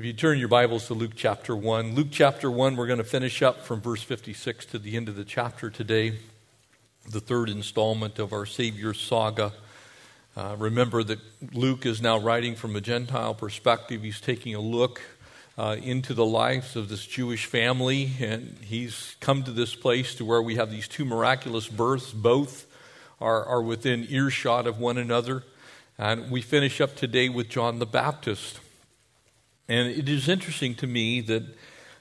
If you turn your Bibles to Luke chapter 1, we're going to finish up from verse 56 to the end of the chapter today, the third installment of our Savior's saga. Remember that Luke is now writing from a Gentile perspective. He's taking a look into the lives of this Jewish family, and he's come to this place to where we have these two miraculous births. Both are within earshot of one another, and we finish up today with John the Baptist. And it is interesting to me that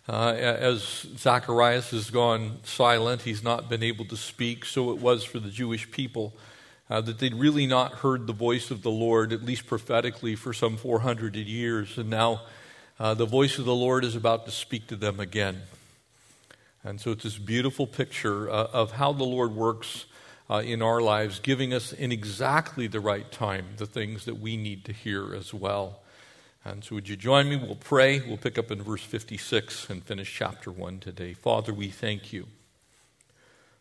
as Zacharias has gone silent, he's not been able to speak, so it was for the Jewish people that they'd really not heard the voice of the Lord, at least prophetically, for some 400 years, and now the voice of the Lord is about to speak to them again. And so it's this beautiful picture of how the Lord works in our lives, giving us in exactly the right time the things that we need to hear as well. And so would you join me? We'll pray. We'll pick up in verse 56 and finish chapter 1 today. Father, we thank you.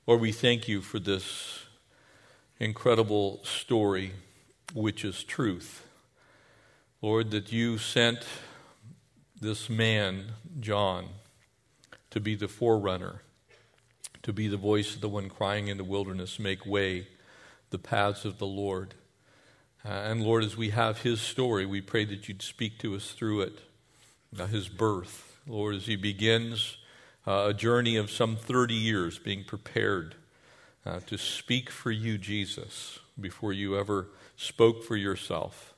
Lord, we thank you for this incredible story, which is truth. Lord, that you sent this man, John, to be the forerunner, to be the voice of the one crying in the wilderness, make way, the paths of the Lord. And Lord, as we have his story, we pray that you'd speak to us through it, his birth. Lord, as he begins a journey of some 30 years being prepared to speak for you, Jesus, before you ever spoke for yourself.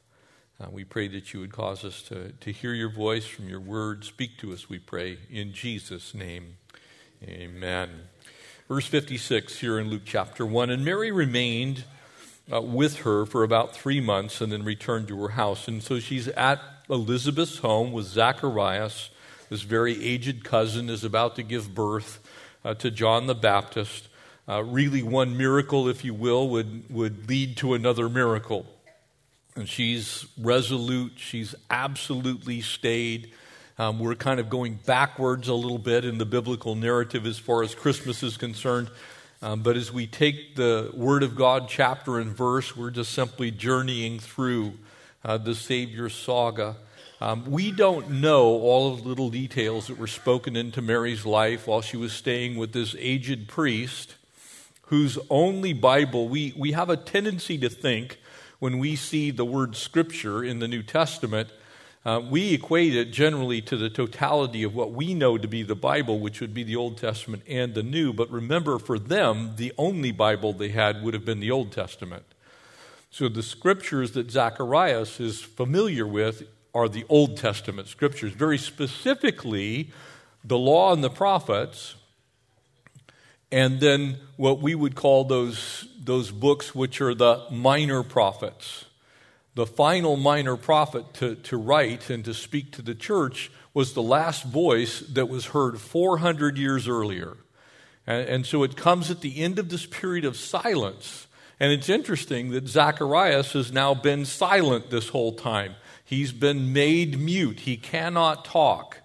We pray that you would cause us to hear your voice from your word. Speak to us, we pray, in Jesus' name. Amen. Verse 56 here in Luke chapter 1. And Mary remained with her for about 3 months and then returned to her house. And so she's at Elizabeth's home with Zacharias. This very aged cousin is about to give birth to John the Baptist. Really one miracle, if you will, would lead to another miracle. And she's resolute. She's absolutely stayed. We're kind of going backwards a little bit in the biblical narrative as far as Christmas is concerned. But as we take the Word of God chapter and verse, we're just simply journeying through the Savior's saga. We don't know all of the little details that were spoken into Mary's life while she was staying with this aged priest whose only Bible, we have a tendency to think, when we see the word Scripture in the New Testament, we equate it generally to the totality of what we know to be the Bible, which would be the Old Testament and the New. But remember, for them, the only Bible they had would have been the Old Testament. So the Scriptures that Zacharias is familiar with are the Old Testament Scriptures, very specifically the Law and the Prophets, and then what we would call those books which are the Minor Prophets. The final minor prophet to write and to speak to the church was the last voice that was heard 400 years earlier. And so it comes at the end of this period of silence. And it's interesting that Zacharias has now been silent this whole time. He's been made mute. He cannot talk.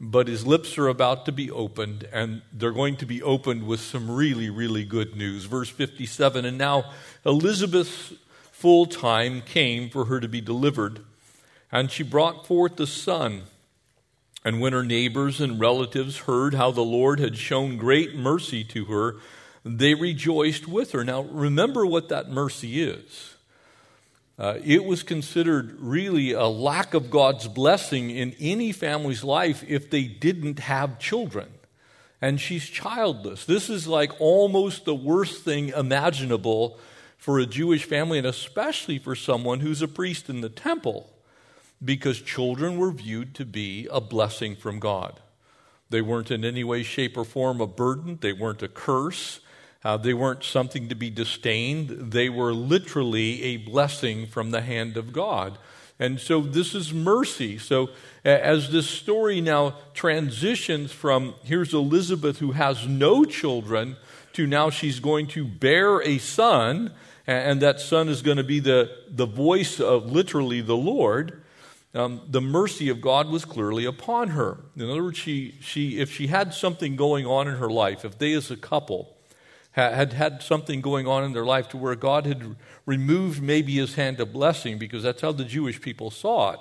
But his lips are about to be opened, and they're going to be opened with some really, really good news. Verse 57, and now Elizabeth's full time came for her to be delivered, and she brought forth a son. And when her neighbors and relatives heard how the Lord had shown great mercy to her, they rejoiced with her. Now remember what that mercy is. It was considered really a lack of God's blessing in any family's life if they didn't have children. And she's childless. This is like almost the worst thing imaginable for a Jewish family, and especially for someone who's a priest in the temple, because children were viewed to be a blessing from God. They weren't in any way, shape, or form a burden. They weren't a curse. They weren't something to be disdained. They were literally a blessing from the hand of God. And so this is mercy. So as this story now transitions from here's Elizabeth who has no children to now she's going to bear a son, and that son is going to be the voice of literally the Lord. The mercy of God was clearly upon her. In other words, she if she had something going on in her life, if they as a couple had had something going on in their life to where God had removed maybe his hand of blessing, because that's how the Jewish people saw it,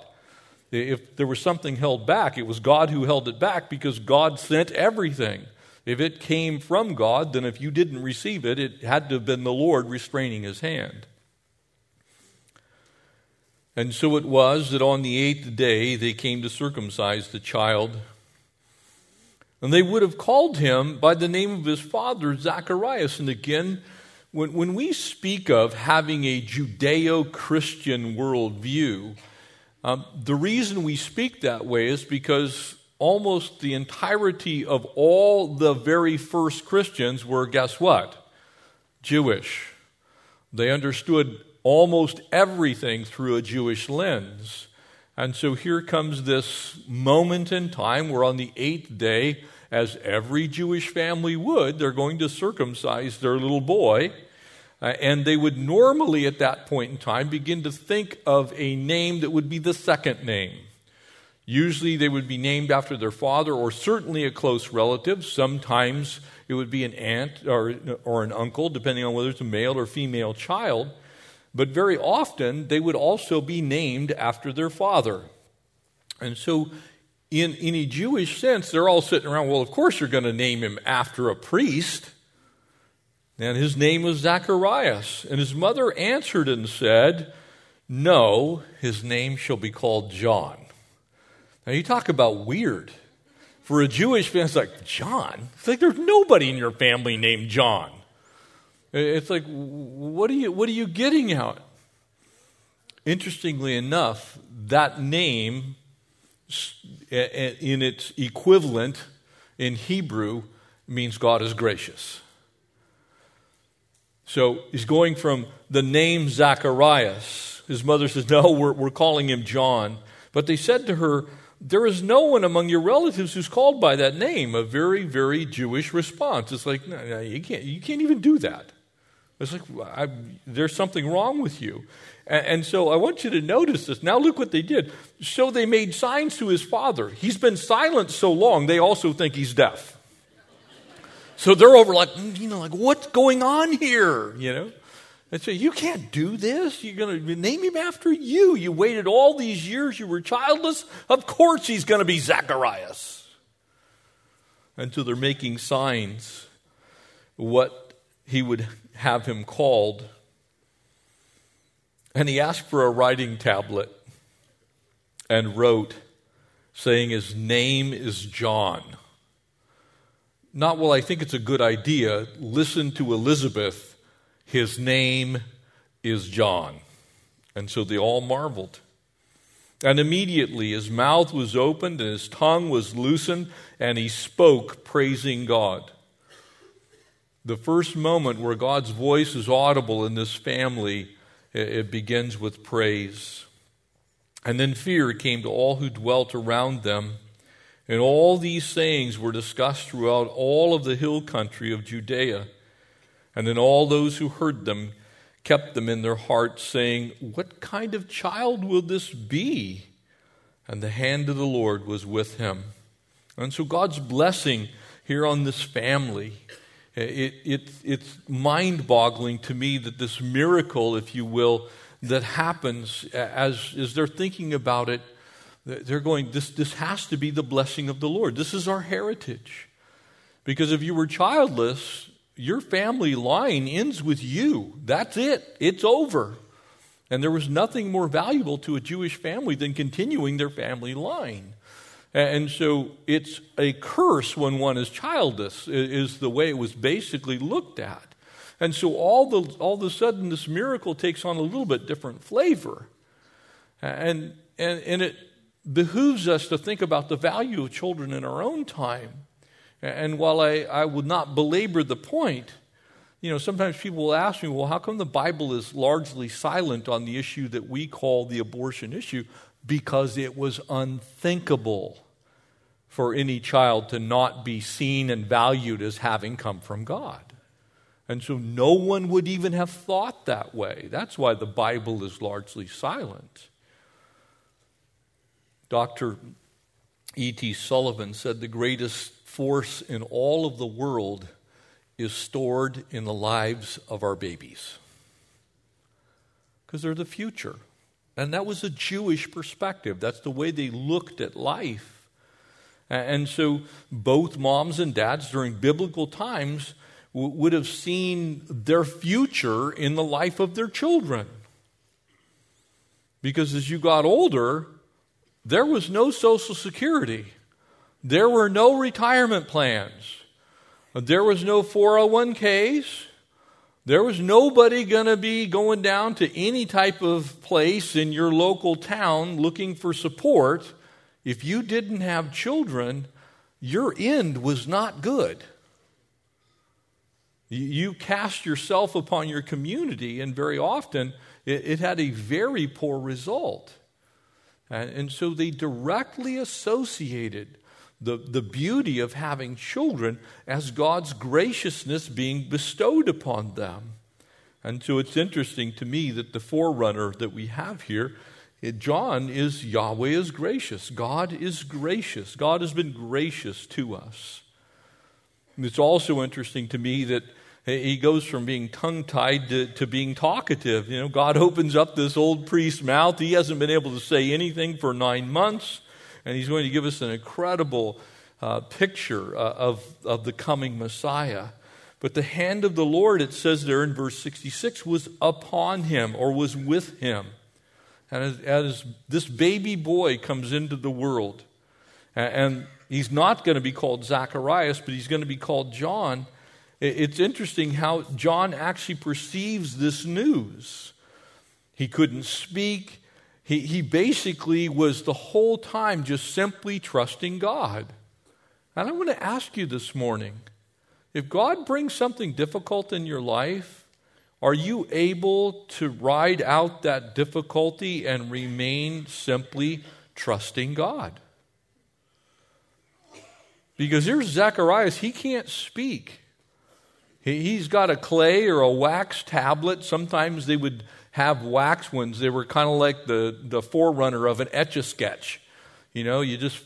If there was something held back, it was God who held it back because God sent everything. If it came from God, then if you didn't receive it, it had to have been the Lord restraining his hand. And so it was that on the eighth day they came to circumcise the child. And they would have called him by the name of his father, Zacharias. And again, when we speak of having a Judeo-Christian worldview, the reason we speak that way is because almost the entirety of all the very first Christians were, guess what? Jewish. They understood almost everything through a Jewish lens. And so here comes this moment in time where on the eighth day, as every Jewish family would, they're going to circumcise their little boy. And they would normally at that point in time begin to think of a name that would be the second name. Usually they would be named after their father or certainly a close relative. Sometimes it would be an aunt or an uncle, depending on whether it's a male or female child. But very often they would also be named after their father. And so in a Jewish sense, they're all sitting around, well, of course you're going to name him after a priest. And his name was Zacharias. And his mother answered and said, no, his name shall be called John. Now, you talk about weird. For a Jewish family, it's like, John? It's like there's nobody in your family named John. It's like, what are you getting at? Interestingly enough, that name, in its equivalent in Hebrew, means God is gracious. So he's going from the name Zacharias. His mother says, no, we're calling him John. But they said to her, there is no one among your relatives who's called by that name. A very, very Jewish response. It's like, no, you can't even do that. It's like, there's something wrong with you. And so I want you to notice this. Now look what they did. So they made signs to his father. He's been silent so long, they also think he's deaf. So they're over like, what's going on here, And so you can't do this. You're going to name him after you. You waited all these years. You were childless. Of course he's going to be Zacharias. And so they're making signs what he would have him called. And he asked for a writing tablet and wrote, saying his name is John. Not, well, I think it's a good idea. Listen to Elizabeth. His name is John. And so they all marveled. And immediately his mouth was opened and his tongue was loosened, and he spoke, praising God. The first moment where God's voice is audible in this family, it begins with praise. And then fear came to all who dwelt around them. And all these sayings were discussed throughout all of the hill country of Judea. And then all those who heard them kept them in their hearts, saying, what kind of child will this be? And the hand of the Lord was with him. And so God's blessing here on this family, it's mind-boggling to me that this miracle, if you will, that happens as they're thinking about it, they're going, this has to be the blessing of the Lord. This is our heritage. Because if you were childless, your family line ends with you. That's it. It's over. And there was nothing more valuable to a Jewish family than continuing their family line. And so it's a curse when one is childless, is the way it was basically looked at. And so all of a sudden this miracle takes on a little bit different flavor. And it behooves us to think about the value of children in our own time. And while I would not belabor the point, sometimes people will ask me, well, how come the Bible is largely silent on the issue that we call the abortion issue? Because it was unthinkable for any child to not be seen and valued as having come from God. And so no one would even have thought that way. That's why the Bible is largely silent. Dr. E.T. Sullivan said the greatest force in all of the world is stored in the lives of our babies. Because they're the future. And that was a Jewish perspective. That's the way they looked at life. And so both moms and dads during biblical times would have seen their future in the life of their children. Because as you got older, there was no Social Security. There were no retirement plans. There was no 401ks. There was nobody going to be going down to any type of place in your local town looking for support. If you didn't have children, your end was not good. You cast yourself upon your community, and very often it had a very poor result. And so they directly associated the beauty of having children as God's graciousness being bestowed upon them. And so it's interesting to me that the forerunner that we have here, John, is Yahweh is gracious. God is gracious. God has been gracious to us. And it's also interesting to me that he goes from being tongue-tied to being talkative. You know, God opens up this old priest's mouth. He hasn't been able to say anything for 9 months. And he's going to give us an incredible picture of the coming Messiah. But the hand of the Lord, it says there in verse 66, was upon him or was with him. And as this baby boy comes into the world, and he's not going to be called Zacharias, but he's going to be called John. It's interesting how John actually perceives this news. He couldn't speak. He basically was the whole time just simply trusting God. And I want to ask you this morning, if God brings something difficult in your life, are you able to ride out that difficulty and remain simply trusting God? Because here's Zacharias, he can't speak. He's got a clay or a wax tablet. Sometimes they would have wax ones. They were kind of like the forerunner of an Etch-a-Sketch. You know, you just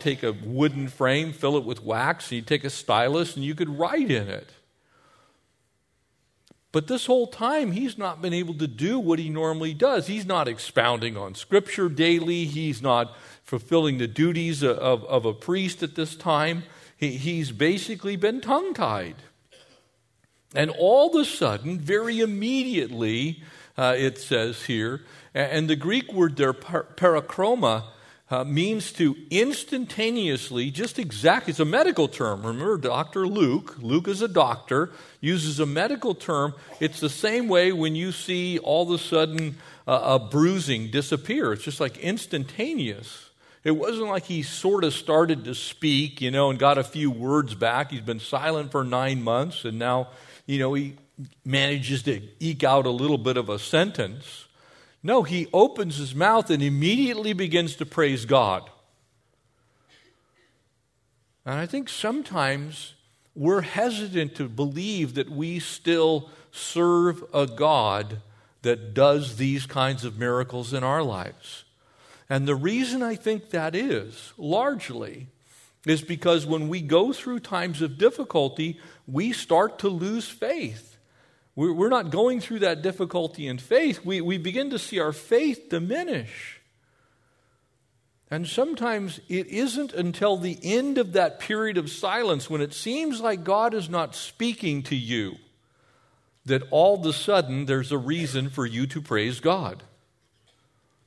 take a wooden frame, fill it with wax, and you take a stylus, and you could write in it. But this whole time, he's not been able to do what he normally does. He's not expounding on Scripture daily. He's not fulfilling the duties of a priest at this time. He's basically been tongue-tied. And all of a sudden, very immediately, it says here, and the Greek word there, parachroma, means to instantaneously, just exactly, it's a medical term. Remember Dr. Luke is a doctor, uses a medical term. It's the same way when you see all of a sudden a bruising disappear. It's just like instantaneous. It wasn't like he sort of started to speak, you know, and got a few words back. He's been silent for 9 months, and now, you know, he manages to eke out a little bit of a sentence. No, he opens his mouth and immediately begins to praise God. And I think sometimes we're hesitant to believe that we still serve a God that does these kinds of miracles in our lives. And the reason I think that is, largely, is because when we go through times of difficulty, we start to lose faith. We're not going through that difficulty in faith. We begin to see our faith diminish. And sometimes it isn't until the end of that period of silence when it seems like God is not speaking to you that all of a sudden there's a reason for you to praise God.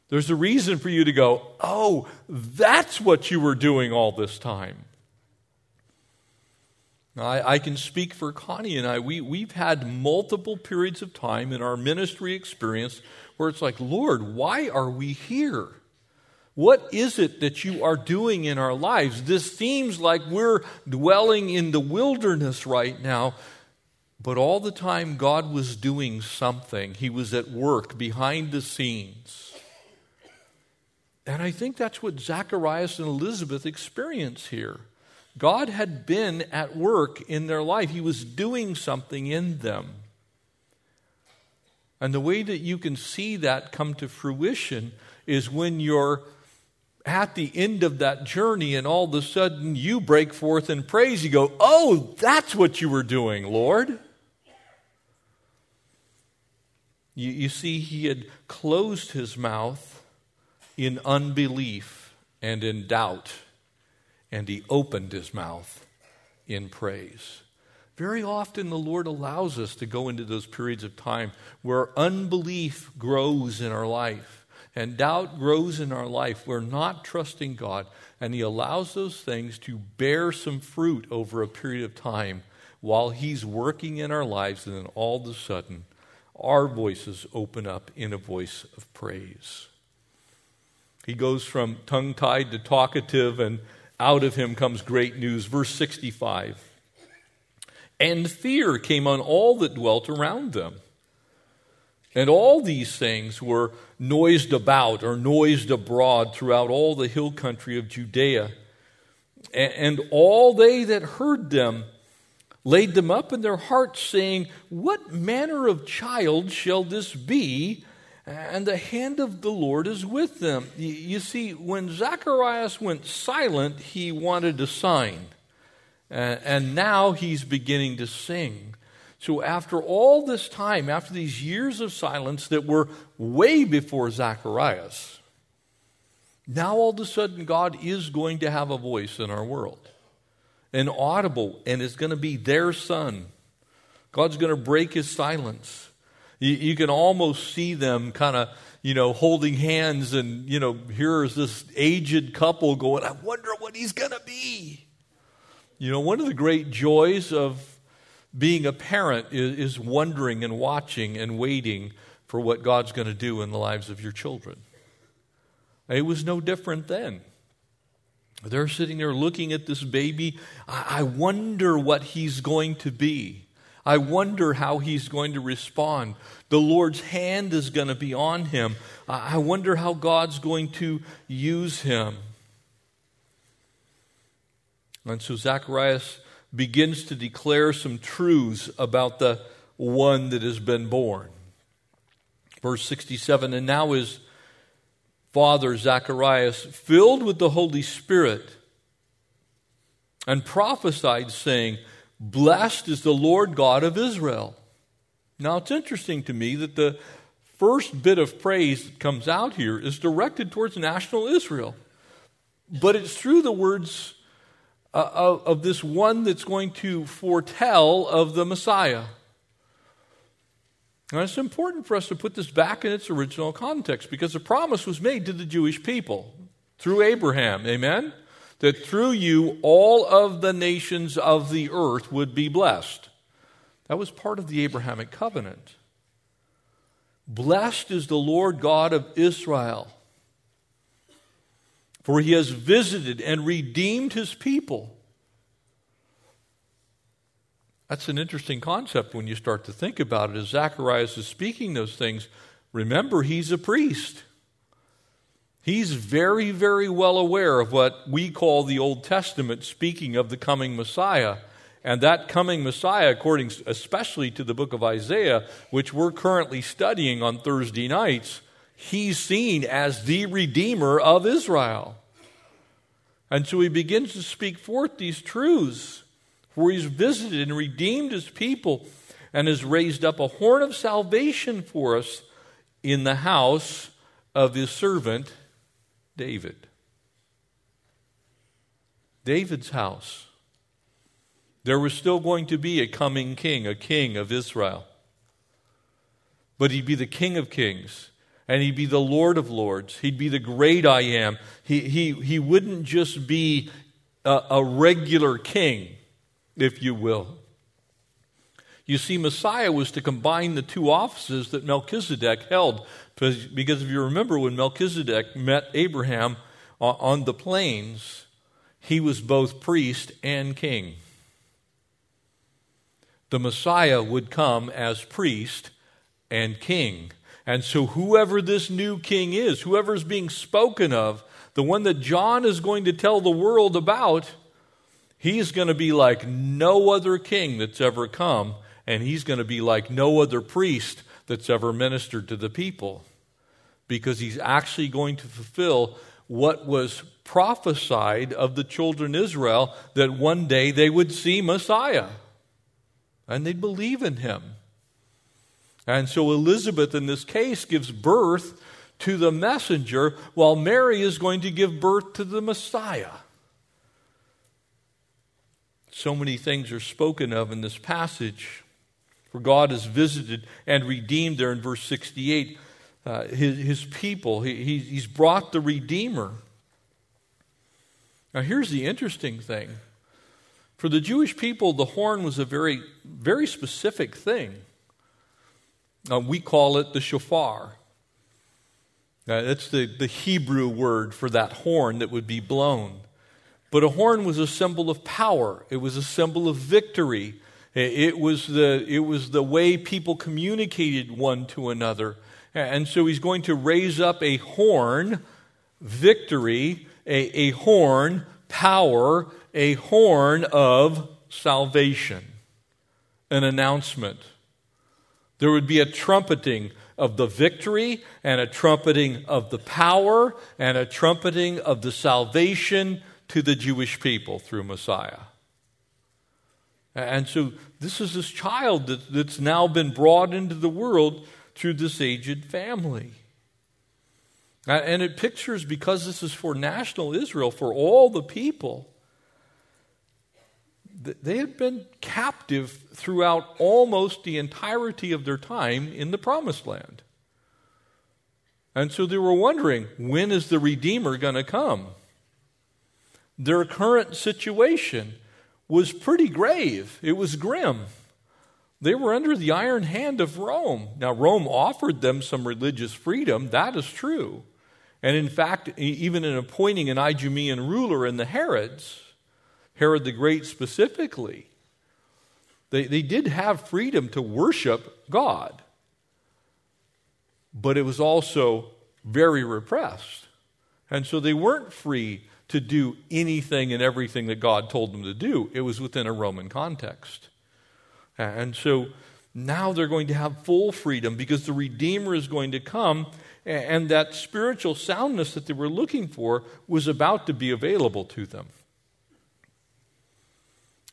There's a reason for you to go, oh, that's what you were doing all this time. I can speak for Connie and I. We've had multiple periods of time in our ministry experience where it's like, Lord, why are we here? What is it that you are doing in our lives? This seems like we're dwelling in the wilderness right now. But all the time God was doing something. He was at work behind the scenes. And I think that's what Zacharias and Elizabeth experience here. God had been at work in their life. He was doing something in them. And the way that you can see that come to fruition is when you're at the end of that journey and all of a sudden you break forth in praise. You go, oh, that's what you were doing, Lord. You see, he had closed his mouth in unbelief and in doubt, and he opened his mouth in praise. Very often the Lord allows us to go into those periods of time where unbelief grows in our life and doubt grows in our life. We're not trusting God, and he allows those things to bear some fruit over a period of time while he's working in our lives, and then all of a sudden our voices open up in a voice of praise. He goes from tongue-tied to talkative, and out of him comes great news. Verse 65. And fear came on all that dwelt around them. And all these things were noised about or noised abroad throughout all the hill country of Judea. And all they that heard them laid them up in their hearts, saying, What manner of child shall this be? And the hand of the Lord is with them. You see, when Zacharias went silent, he wanted a sign. And now he's beginning to sing. So after all this time, after these years of silence that were way before Zacharias, now all of a sudden God is going to have a voice in our world, an audible, and it's going to be their son. God's going to break his silence. You can almost see them kind of, holding hands, and, here is this aged couple going, I wonder what he's going to be. One of the great joys of being a parent is wondering and watching and waiting for what God's going to do in the lives of your children. It was no different then. They're sitting there looking at this baby. I wonder what he's going to be. I wonder how he's going to respond. The Lord's hand is going to be on him. I wonder how God's going to use him. And so Zacharias begins to declare some truths about the one that has been born. Verse 67, And now his father Zacharias, filled with the Holy Spirit, and prophesied, saying, Blessed is the Lord God of Israel. Now it's interesting to me that the first bit of praise that comes out here is directed towards national Israel. But it's through the words of this one that's going to foretell of the Messiah. Now it's important for us to put this back in its original context, because the promise was made to the Jewish people through Abraham, amen? That through you all of the nations of the earth would be blessed. That was part of the Abrahamic covenant. Blessed is the Lord God of Israel, for he has visited and redeemed his people. That's an interesting concept when you start to think about it. As Zacharias is speaking those things, remember, he's a priest. He's very, very well aware of what we call the Old Testament, speaking of the coming Messiah. And that coming Messiah, according especially to the book of Isaiah, which we're currently studying on Thursday nights, he's seen as the Redeemer of Israel. And so he begins to speak forth these truths, for he's visited and redeemed his people and has raised up a horn of salvation for us in the house of his servant David. David's house. There was still going to be a coming king, a king of Israel. But he'd be the King of Kings. And he'd be the Lord of Lords. He'd be the great I am. He wouldn't just be a regular king, if you will. You see, Messiah was to combine the two offices that Melchizedek held. Because if you remember, when Melchizedek met Abraham on the plains, he was both priest and king. The Messiah would come as priest and king. And so whoever this new king is, whoever is being spoken of, the one that John is going to tell the world about, he's going to be like no other king that's ever come, and he's going to be like no other priest that's ever ministered to the people, because he's actually going to fulfill what was prophesied of the children of Israel, that one day they would see Messiah, and they'd believe in him. And so Elizabeth, in this case, gives birth to the messenger, while Mary is going to give birth to the Messiah. So many things are spoken of in this passage. For God has visited and redeemed there in verse 68 his people. He's brought the Redeemer. Now here's the interesting thing. For the Jewish people, the horn was a very, very specific thing. We call it the shofar. That's the Hebrew word for that horn that would be blown. But a horn was a symbol of power. It was a symbol of victory. It was the way people communicated one to another. And so he's going to raise up a horn, victory, a horn, power, a horn of salvation, an announcement. There would be a trumpeting of the victory and a trumpeting of the power and a trumpeting of the salvation to the Jewish people through Messiah. And so this is this child that's now been brought into the world through this aged family. And it pictures, because this is for national Israel, for all the people, they had been captive throughout almost the entirety of their time in the Promised Land. And so they were wondering, when is the Redeemer going to come? Their current situation was pretty grave. It was grim. They were under the iron hand of Rome. Now, Rome offered them some religious freedom. That is true. And in fact, even in appointing an Idumean ruler in the Herods, Herod the Great specifically, they did have freedom to worship God. But it was also very repressed. And so they weren't free to do anything and everything that God told them to do. It was within a Roman context. And so now they're going to have full freedom because the Redeemer is going to come, and that spiritual soundness that they were looking for was about to be available to them.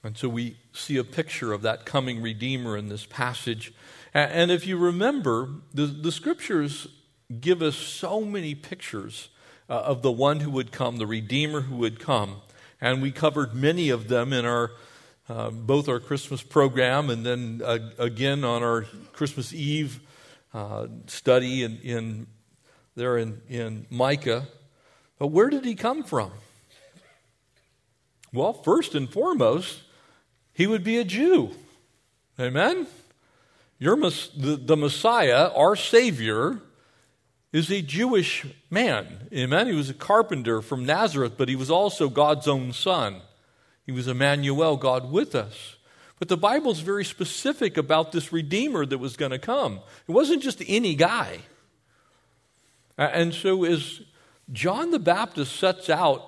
And so we see a picture of that coming Redeemer in this passage. And if you remember, the Scriptures give us so many pictures of the one who would come, the Redeemer who would come. And we covered many of them in our both our Christmas program and then again on our Christmas Eve study in Micah. But where did he come from? Well, first and foremost, he would be a Jew. Amen? The Messiah, our Savior, is a Jewish man. Amen? He was a carpenter from Nazareth, but he was also God's own son. He was Emmanuel, God with us. But the Bible's very specific about this Redeemer that was going to come. It wasn't just any guy. And so as John the Baptist sets out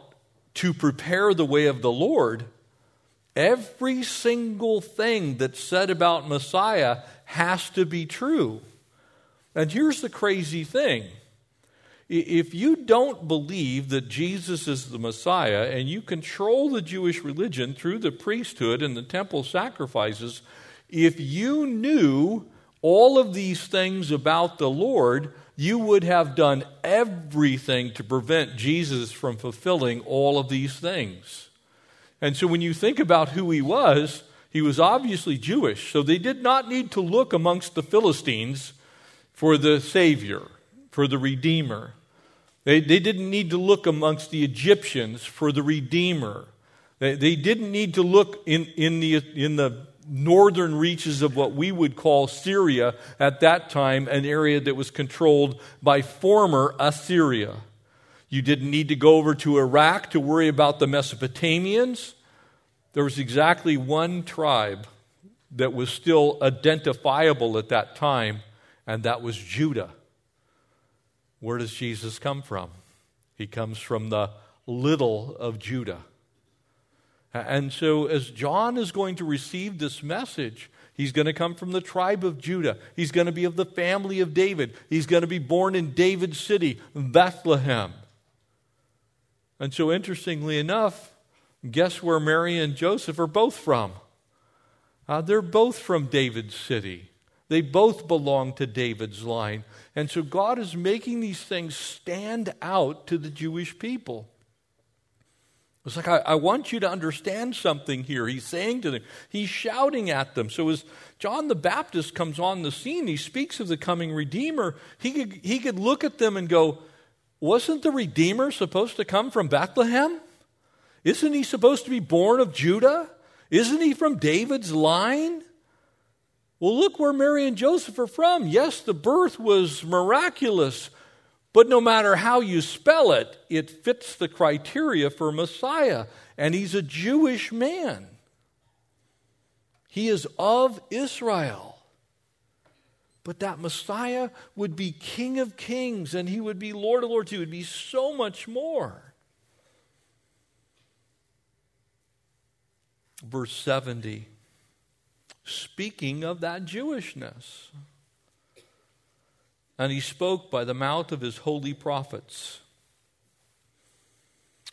to prepare the way of the Lord, every single thing that's said about Messiah has to be true. And here's the crazy thing. If you don't believe that Jesus is the Messiah and you control the Jewish religion through the priesthood and the temple sacrifices, if you knew all of these things about the Lord, you would have done everything to prevent Jesus from fulfilling all of these things. And so when you think about who he was obviously Jewish. So they did not need to look amongst the Philistines for the Savior, for the Redeemer. They didn't need to look amongst the Egyptians for the Redeemer. They didn't need to look in the northern reaches of what we would call Syria at that time, an area that was controlled by former Assyria. You didn't need to go over to Iraq to worry about the Mesopotamians. There was exactly one tribe that was still identifiable at that time, and that was Judah. Where does Jesus come from? He comes from the little of Judah. And so as John is going to receive this message, he's going to come from the tribe of Judah. He's going to be of the family of David. He's going to be born in David's city, Bethlehem. And so interestingly enough, guess where Mary and Joseph are both from? They're both from David's city. They both belong to David's line. And so God is making these things stand out to the Jewish people. It's like, I want you to understand something here. He's saying to them, he's shouting at them. So as John the Baptist comes on the scene, he speaks of the coming Redeemer. He could look at them and go, wasn't the Redeemer supposed to come from Bethlehem? Isn't he supposed to be born of Judah? Isn't he from David's line? Well, look where Mary and Joseph are from. Yes, the birth was miraculous, but no matter how you spell it, it fits the criteria for Messiah, and he's a Jewish man. He is of Israel. But that Messiah would be King of Kings, and he would be Lord of Lords. He would be so much more. Verse 70, speaking of that Jewishness. And he spoke by the mouth of his holy prophets,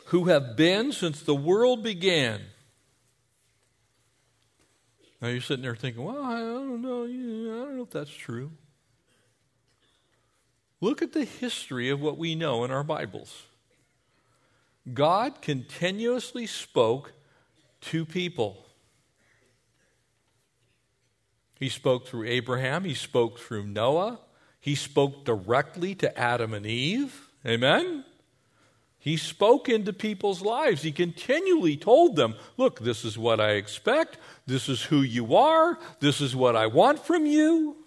who have been since the world began. Now you're sitting there thinking, well, I don't know if that's true. Look at the history of what we know in our Bibles. God continuously spoke to people. He spoke through Abraham. He spoke through Noah. He spoke directly to Adam and Eve. Amen? He spoke into people's lives. He continually told them, look, this is what I expect. This is who you are. This is what I want from you.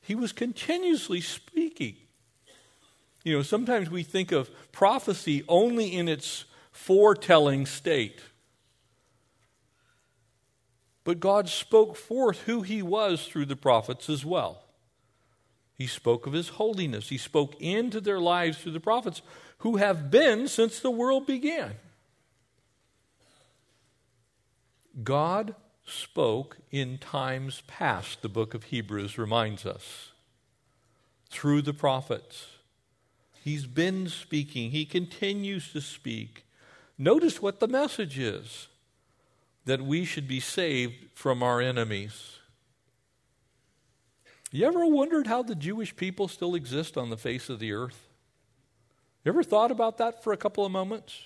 He was continuously speaking. You know, sometimes we think of prophecy only in its foretelling state. But God spoke forth who he was through the prophets as well. He spoke of his holiness. He spoke into their lives through the prophets who have been since the world began. God spoke in times past, the book of Hebrews reminds us, through the prophets. He's been speaking. He continues to speak. Notice what the message is, that we should be saved from our enemies. You ever wondered how the Jewish people still exist on the face of the earth? You ever thought about that for a couple of moments?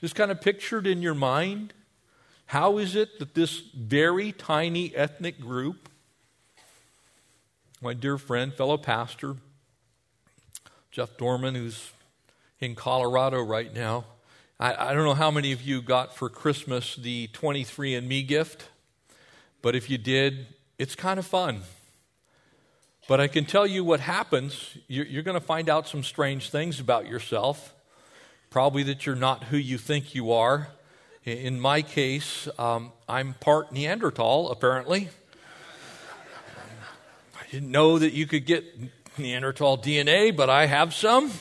Just kind of pictured in your mind, how is it that this very tiny ethnic group, my dear friend, fellow pastor, Jeff Dorman, who's in Colorado right now, I don't know how many of you got for Christmas the 23andMe gift, but if you did, it's kind of fun. But I can tell you what happens. You're going to find out some strange things about yourself. Probably that you're not who you think you are. In my case, I'm part Neanderthal, apparently. I didn't know that you could get Neanderthal DNA, but I have some.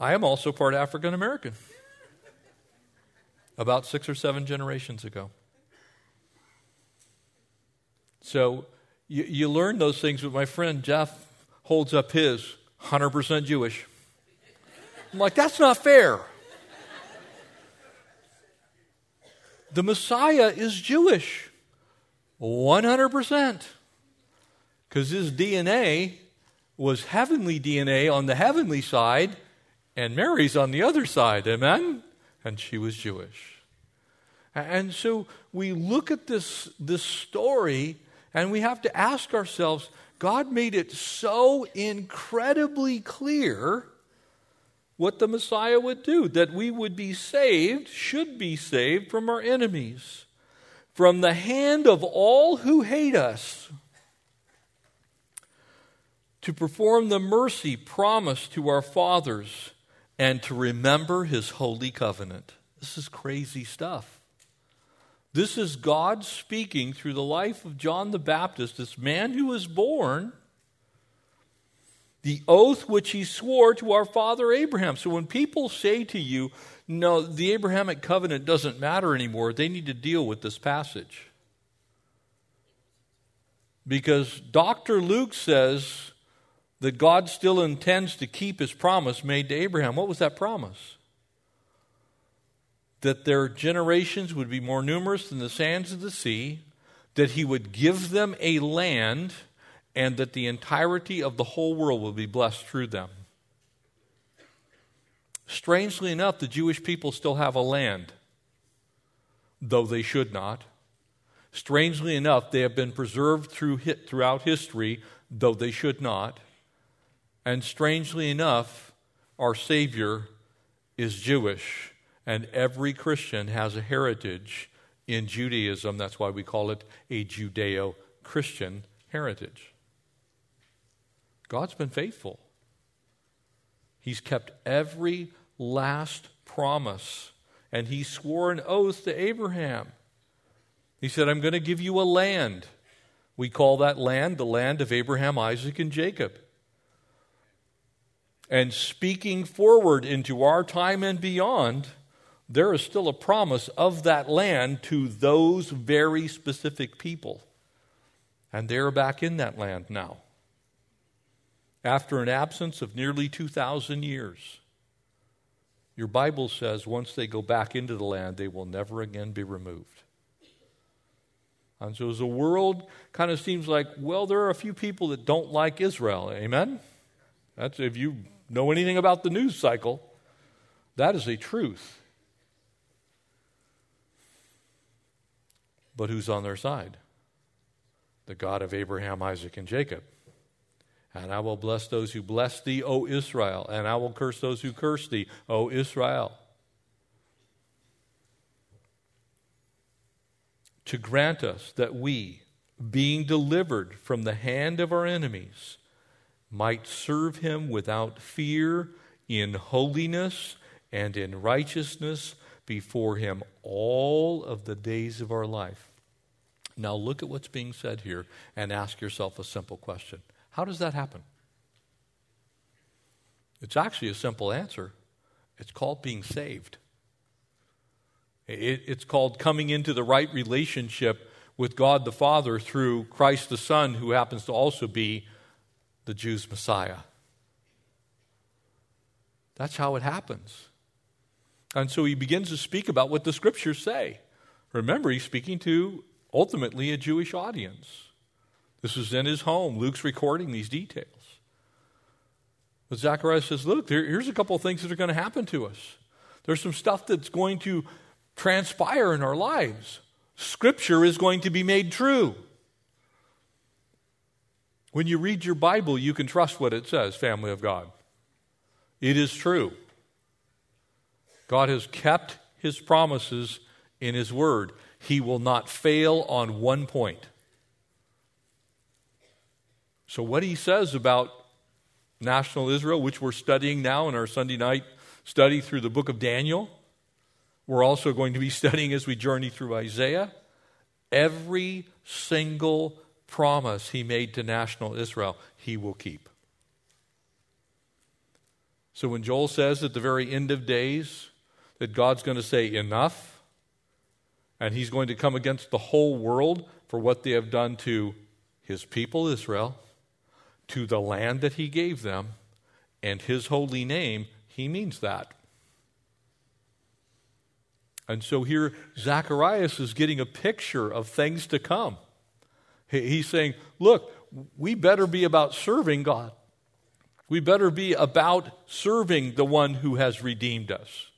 I am also part African American. About 6 or 7 generations ago. So you learn those things, but my friend Jeff holds up his 100% Jewish. I'm like, that's not fair. The Messiah is Jewish, 100%, because his DNA was heavenly DNA on the heavenly side, and Mary's on the other side, amen? And she was Jewish. And so we look at this story, and we have to ask ourselves, God made it so incredibly clear what the Messiah would do, that we would be saved, should be saved from our enemies, from the hand of all who hate us, to perform the mercy promised to our fathers, and to remember his holy covenant. This is crazy stuff. This is God speaking through the life of John the Baptist, this man who was born, the oath which he swore to our father Abraham. So when people say to you, no, the Abrahamic covenant doesn't matter anymore, they need to deal with this passage. Because Dr. Luke says that God still intends to keep his promise made to Abraham. What was that promise? That their generations would be more numerous than the sands of the sea, that he would give them a land and that the entirety of the whole world would be blessed through them. Strangely enough, the Jewish people still have a land, though they should not. Strangely enough, they have been preserved throughout history, though they should not. And strangely enough, our Savior is Jewish, and every Christian has a heritage in Judaism. That's why we call it a Judeo-Christian heritage. God's been faithful. He's kept every last promise, and he swore an oath to Abraham. He said, I'm going to give you a land. We call that land the land of Abraham, Isaac, and Jacob. And speaking forward into our time and beyond, there is still a promise of that land to those very specific people. And they're back in that land now, after an absence of nearly 2,000 years. Your Bible says once they go back into the land, they will never again be removed. And so as the world kind of seems like, well, there are a few people that don't like Israel. Amen? That's, if you know anything about the news cycle, that is a truth. But who's on their side? The God of Abraham, Isaac, and Jacob. And I will bless those who bless thee, O Israel, and I will curse those who curse thee, O Israel. To grant us that we, being delivered from the hand of our enemies, might serve him without fear, in holiness and in righteousness before him all of the days of our life. Now look at what's being said here and ask yourself a simple question. How does that happen? It's actually a simple answer. It's called being saved. It's called coming into the right relationship with God the Father through Christ the Son, who happens to also be the Jews' Messiah. That's how it happens. And so he begins to speak about what the Scriptures say. Remember, he's speaking to ultimately a Jewish audience. This is in his home. Luke's recording these details. But Zacharias says, look, here's a couple of things that are going to happen to us. There's some stuff that's going to transpire in our lives. Scripture is going to be made true. When you read your Bible, you can trust what it says, family of God. It is true. God has kept his promises in his word. He will not fail on one point. So what he says about national Israel, which we're studying now in our Sunday night study through the book of Daniel, we're also going to be studying as we journey through Isaiah, every single promise he made to national Israel, he will keep. So when Joel says at the very end of days that God's going to say enough, and he's going to come against the whole world for what they have done to his people Israel, to the land that he gave them, and his holy name, he means that. And so here, Zacharias is getting a picture of things to come. He's saying, look, we better be about serving God. We better be about serving the one who has redeemed us,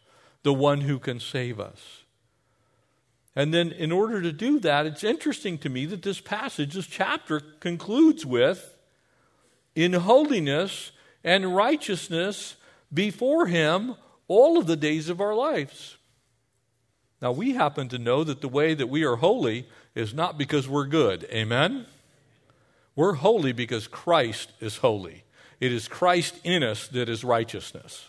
the one who can save us. And then in order to do that, it's interesting to me that this passage, this chapter, concludes with, in holiness and righteousness before him all of the days of our lives. Now, we happen to know that the way that we are holy is not because we're good. Amen? We're holy because Christ is holy. It is Christ in us that is righteousness.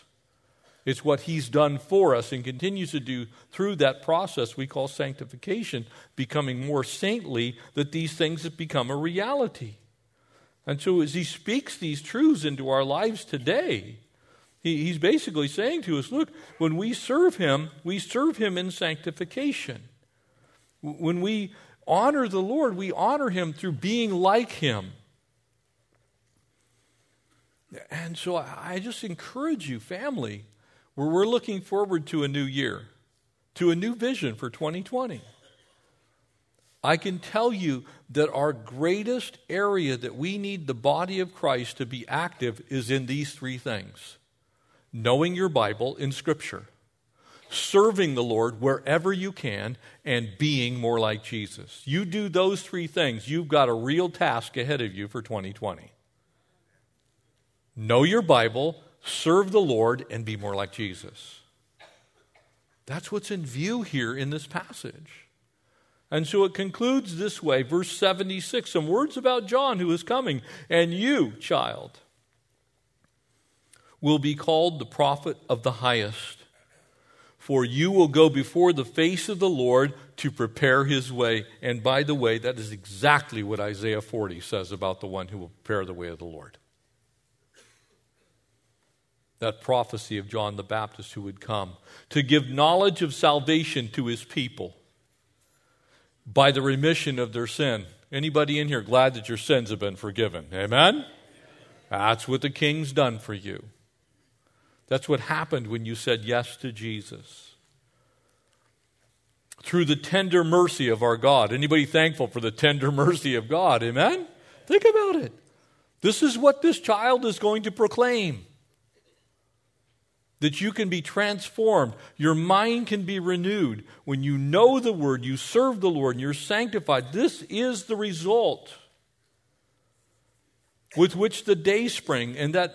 It's what he's done for us and continues to do through that process we call sanctification, becoming more saintly, that these things have become a reality. And so as he speaks these truths into our lives today, he's basically saying to us, look, when we serve him in sanctification. When we honor the Lord, we honor him through being like him. And so I just encourage you, family, where we're looking forward to a new year, to a new vision for 2020. I can tell you that our greatest area that we need the body of Christ to be active is in these three things: knowing your Bible in Scripture, serving the Lord wherever you can, and being more like Jesus. You do those three things, you've got a real task ahead of you for 2020. Know your Bible, serve the Lord, and be more like Jesus. That's what's in view here in this passage. And so it concludes this way, verse 76, some words about John who is coming. And you, child, will be called the prophet of the highest, for you will go before the face of the Lord to prepare his way. And by the way, that is exactly what Isaiah 40 says about the one who will prepare the way of the Lord. That prophecy of John the Baptist who would come to give knowledge of salvation to his people by the remission of their sin. Anybody in here glad that your sins have been forgiven? Amen? That's what the King's done for you. That's what happened when you said yes to Jesus. Through the tender mercy of our God. Anybody thankful for the tender mercy of God? Amen? Think about it. This is what this child is going to proclaim. That you can be transformed, your mind can be renewed. When you know the Word, you serve the Lord, and you're sanctified. This is the result with which the dayspring, and that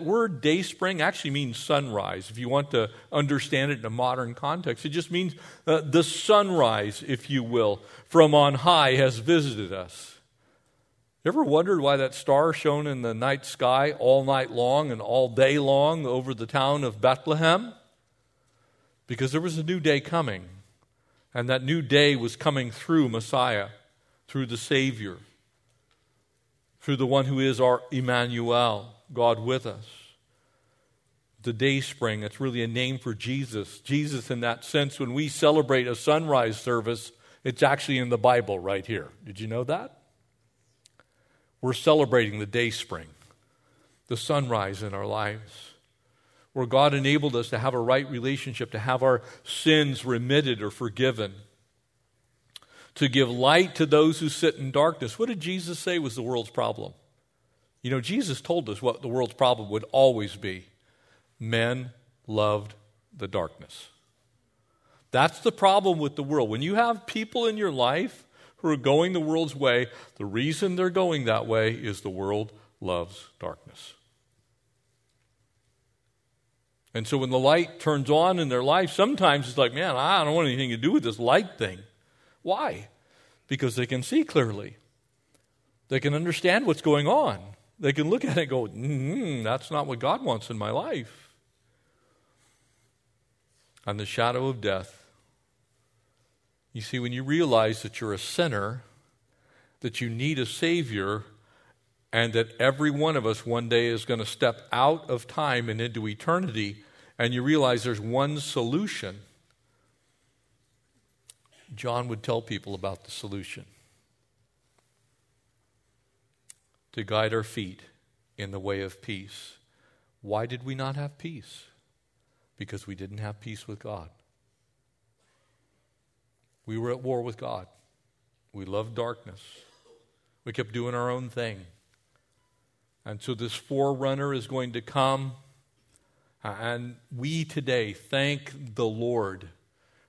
word dayspring actually means sunrise. If you want to understand it in a modern context, it just means the sunrise, if you will, from on high has visited us. Ever wondered why that star shone in the night sky all night long and all day long over the town of Bethlehem? Because there was a new day coming, and that new day was coming through Messiah, through the Savior, through the one who is our Emmanuel, God with us. The dayspring, that's really a name for Jesus. Jesus, in that sense, when we celebrate a sunrise service, it's actually in the Bible right here. Did you know that? We're celebrating the dayspring, the sunrise in our lives, where God enabled us to have a right relationship, to have our sins remitted or forgiven, to give light to those who sit in darkness. What did Jesus say was the world's problem? You know, Jesus told us what the world's problem would always be. Men loved the darkness. That's the problem with the world. When you have people in your life who are going the world's way, the reason they're going that way is the world loves darkness. And so when the light turns on in their life, sometimes it's like, man, I don't want anything to do with this light thing. Why? Because they can see clearly. They can understand what's going on. They can look at it and go, that's not what God wants in my life. And the shadow of death. You see, when you realize that you're a sinner, that you need a Savior, and that every one of us one day is going to step out of time and into eternity, and you realize there's one solution, John would tell people about the solution. To guide our feet in the way of peace. Why did we not have peace? Because we didn't have peace with God. We were at war with God. We loved darkness. We kept doing our own thing. And so this forerunner is going to come. And we today thank the Lord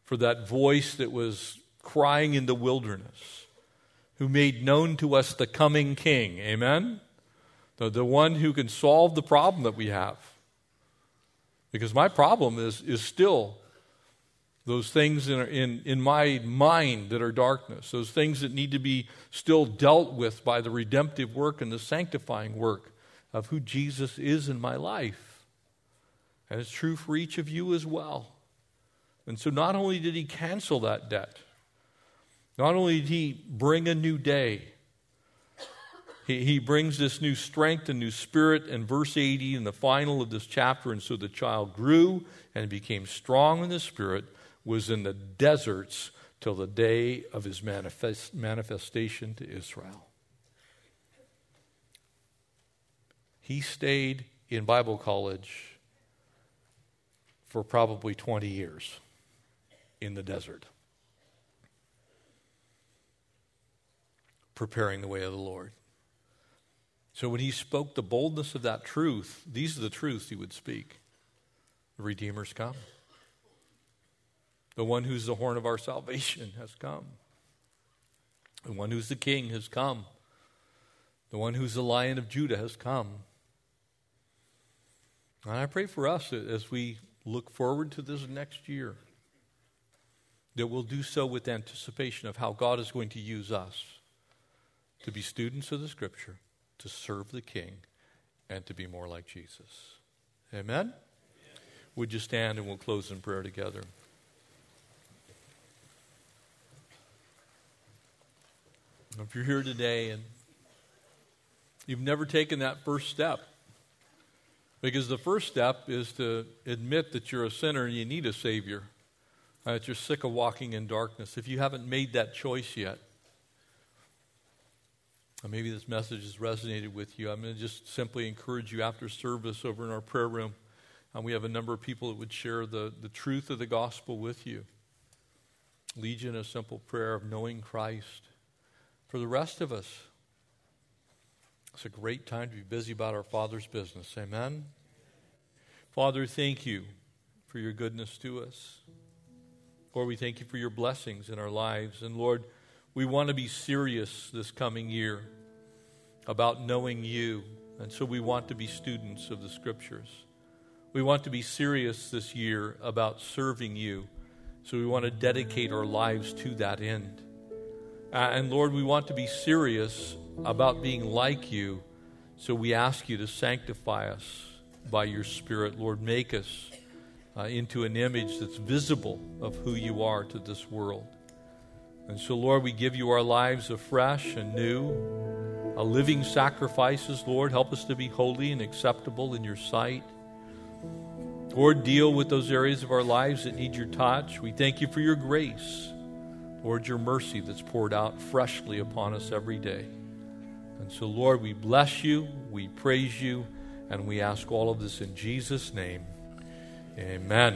for that voice that was crying in the wilderness, who made known to us the coming King. Amen? The one who can solve the problem that we have. Because my problem is still those things in my mind that are darkness, those things that need to be still dealt with by the redemptive work and the sanctifying work of who Jesus is in my life. And it's true for each of you as well. And so not only did he cancel that debt, not only did he bring a new day, he brings this new strength and new spirit in verse 80 in the final of this chapter. And so the child grew and became strong in the spirit, was in the deserts till the day of his manifestation to Israel. He stayed in Bible college for probably 20 years in the desert. preparing the way of the Lord. So when he spoke the boldness of that truth, these are the truths he would speak. The Redeemer's come. The one who's the horn of our salvation has come. The one who's the king has come. The one who's the Lion of Judah has come. And I pray for us that as we look forward to this next year, that we'll do so with anticipation of how God is going to use us to be students of the Scripture, to serve the King, and to be more like Jesus. Amen? Amen. Would you stand and we'll close in prayer together. If you're here today and you've never taken that first step, because the first step is to admit that you're a sinner and you need a Savior, that you're sick of walking in darkness. If you haven't made that choice yet, and maybe this message has resonated with you, I'm going to just simply encourage you after service over in our prayer room, and we have a number of people that would share the truth of the gospel with you. Lead you in a simple prayer of knowing Christ. For the rest of us, it's a great time to be busy about our Father's business. Amen? Father, thank you for your goodness to us. Lord, we thank you for your blessings in our lives. And Lord, we want to be serious this coming year about knowing you. And so we want to be students of the Scriptures. We want to be serious this year about serving you. So we want to dedicate our lives to that end. And Lord, we want to be serious about being like you, so we ask you to sanctify us by your Spirit. Lord, make us into an image that's visible of who you are to this world. And so, Lord, we give you our lives afresh and new, a living sacrifices, Lord. Help us to be holy and acceptable in your sight. Lord, deal with those areas of our lives that need your touch. We thank you for your grace. Lord, your mercy that's poured out freshly upon us every day. And so, Lord, we bless you, we praise you, and we ask all of this in Jesus' name. Amen.